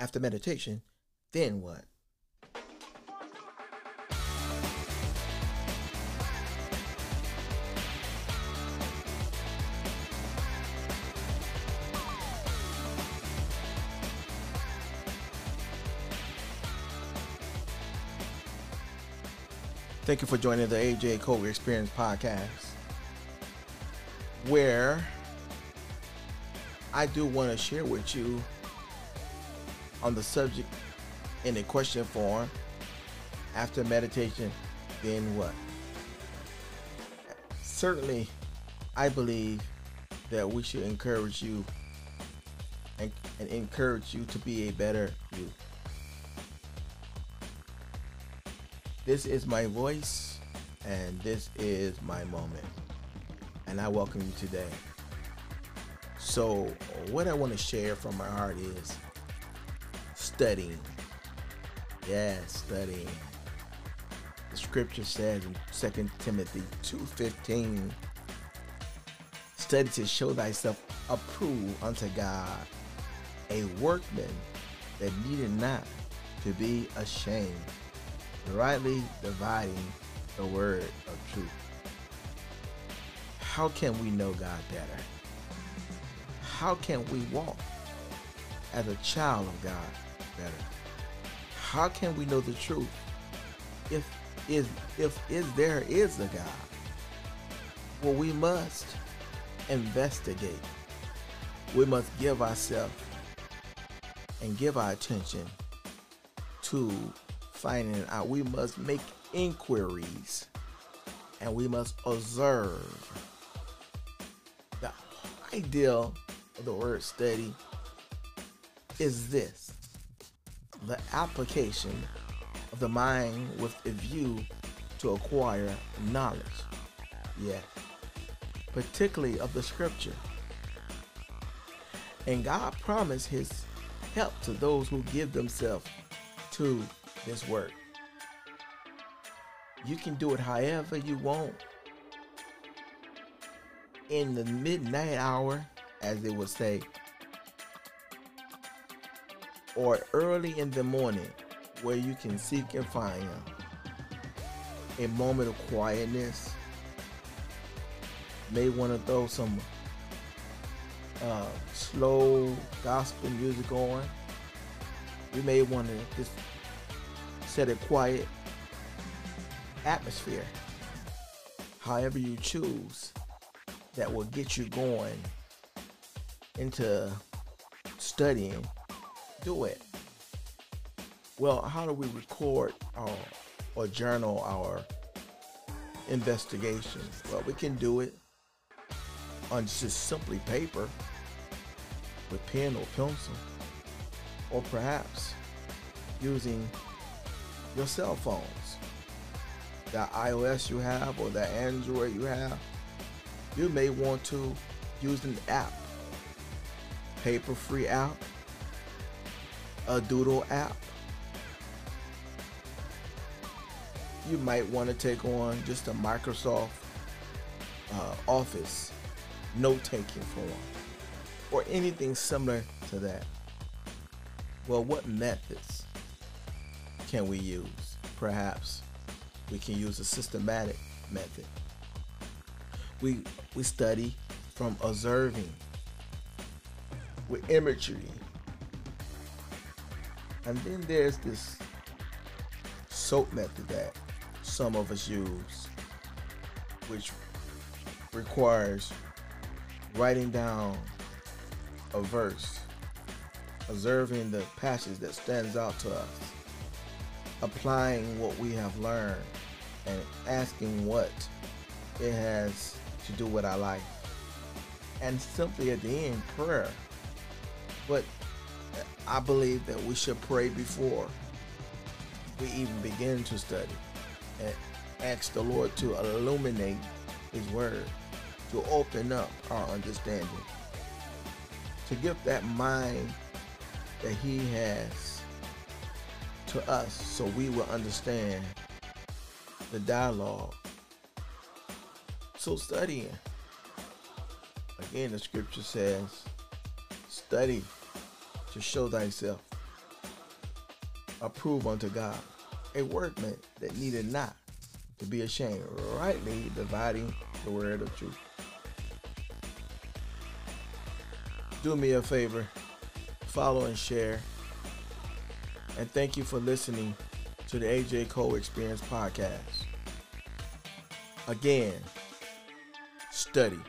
after meditation, then what? Thank you for joining the AJ Coleman Experience Podcast, where I do want to share with you on the subject in a question form, after meditation, then what? Certainly, I believe that we should encourage you and encourage you to be a better you. This is my voice, and this is my moment, and I welcome you today. So what I want to share from my heart is studying. Yes, studying. The scripture says in 2 Timothy 2:15, study to show thyself approved unto God, a workman that needed not to be ashamed, rightly dividing the word of truth. How can we know God better? How can we walk as a child of God better? How can we know the truth if there is a God? Well, we must investigate. We must give ourselves and give our attention to finding out. We must make inquiries, and we must observe. The idea of the word study is this: the application of the mind with a view to acquire knowledge, particularly of the scripture. And God promised his help to those who give themselves to this work. You can do it however you want. In the midnight hour, as they would say, or early in the morning, where you can seek and find Him. A moment of quietness. May want to throw some slow gospel music on. You may want to just set a quiet atmosphere, however you choose, that will get you going into studying. Do it. Well, how do we record or journal our investigations? Well, we can do it on just simply paper, with pen or pencil, or perhaps using your cell phones, the iOS you have or the Android you have. You may want to use an app, paper free app, a doodle app. You might want to take on just a Microsoft Office note taking form, or anything similar to that. Well, what methods can we use? Perhaps we can use a systematic method. We study from observing, with imagery. And then there's this SOAP method that some of us use, which requires writing down a verse, observing the passage that stands out to us, applying what we have learned, and asking what it has to do with our life. And simply at the end, prayer. But I believe that we should pray before we even begin to study, and ask the Lord to illuminate His Word, to open up our understanding, to give that mind that He has to us, so we will understand the dialogue. So studying. Again, the scripture says, study to show thyself approved unto God, a workman that needed not to be ashamed, rightly dividing the word of truth. Do me a favor, follow and share, and thank you for listening to the AJ Cole Experience Podcast. Again, study.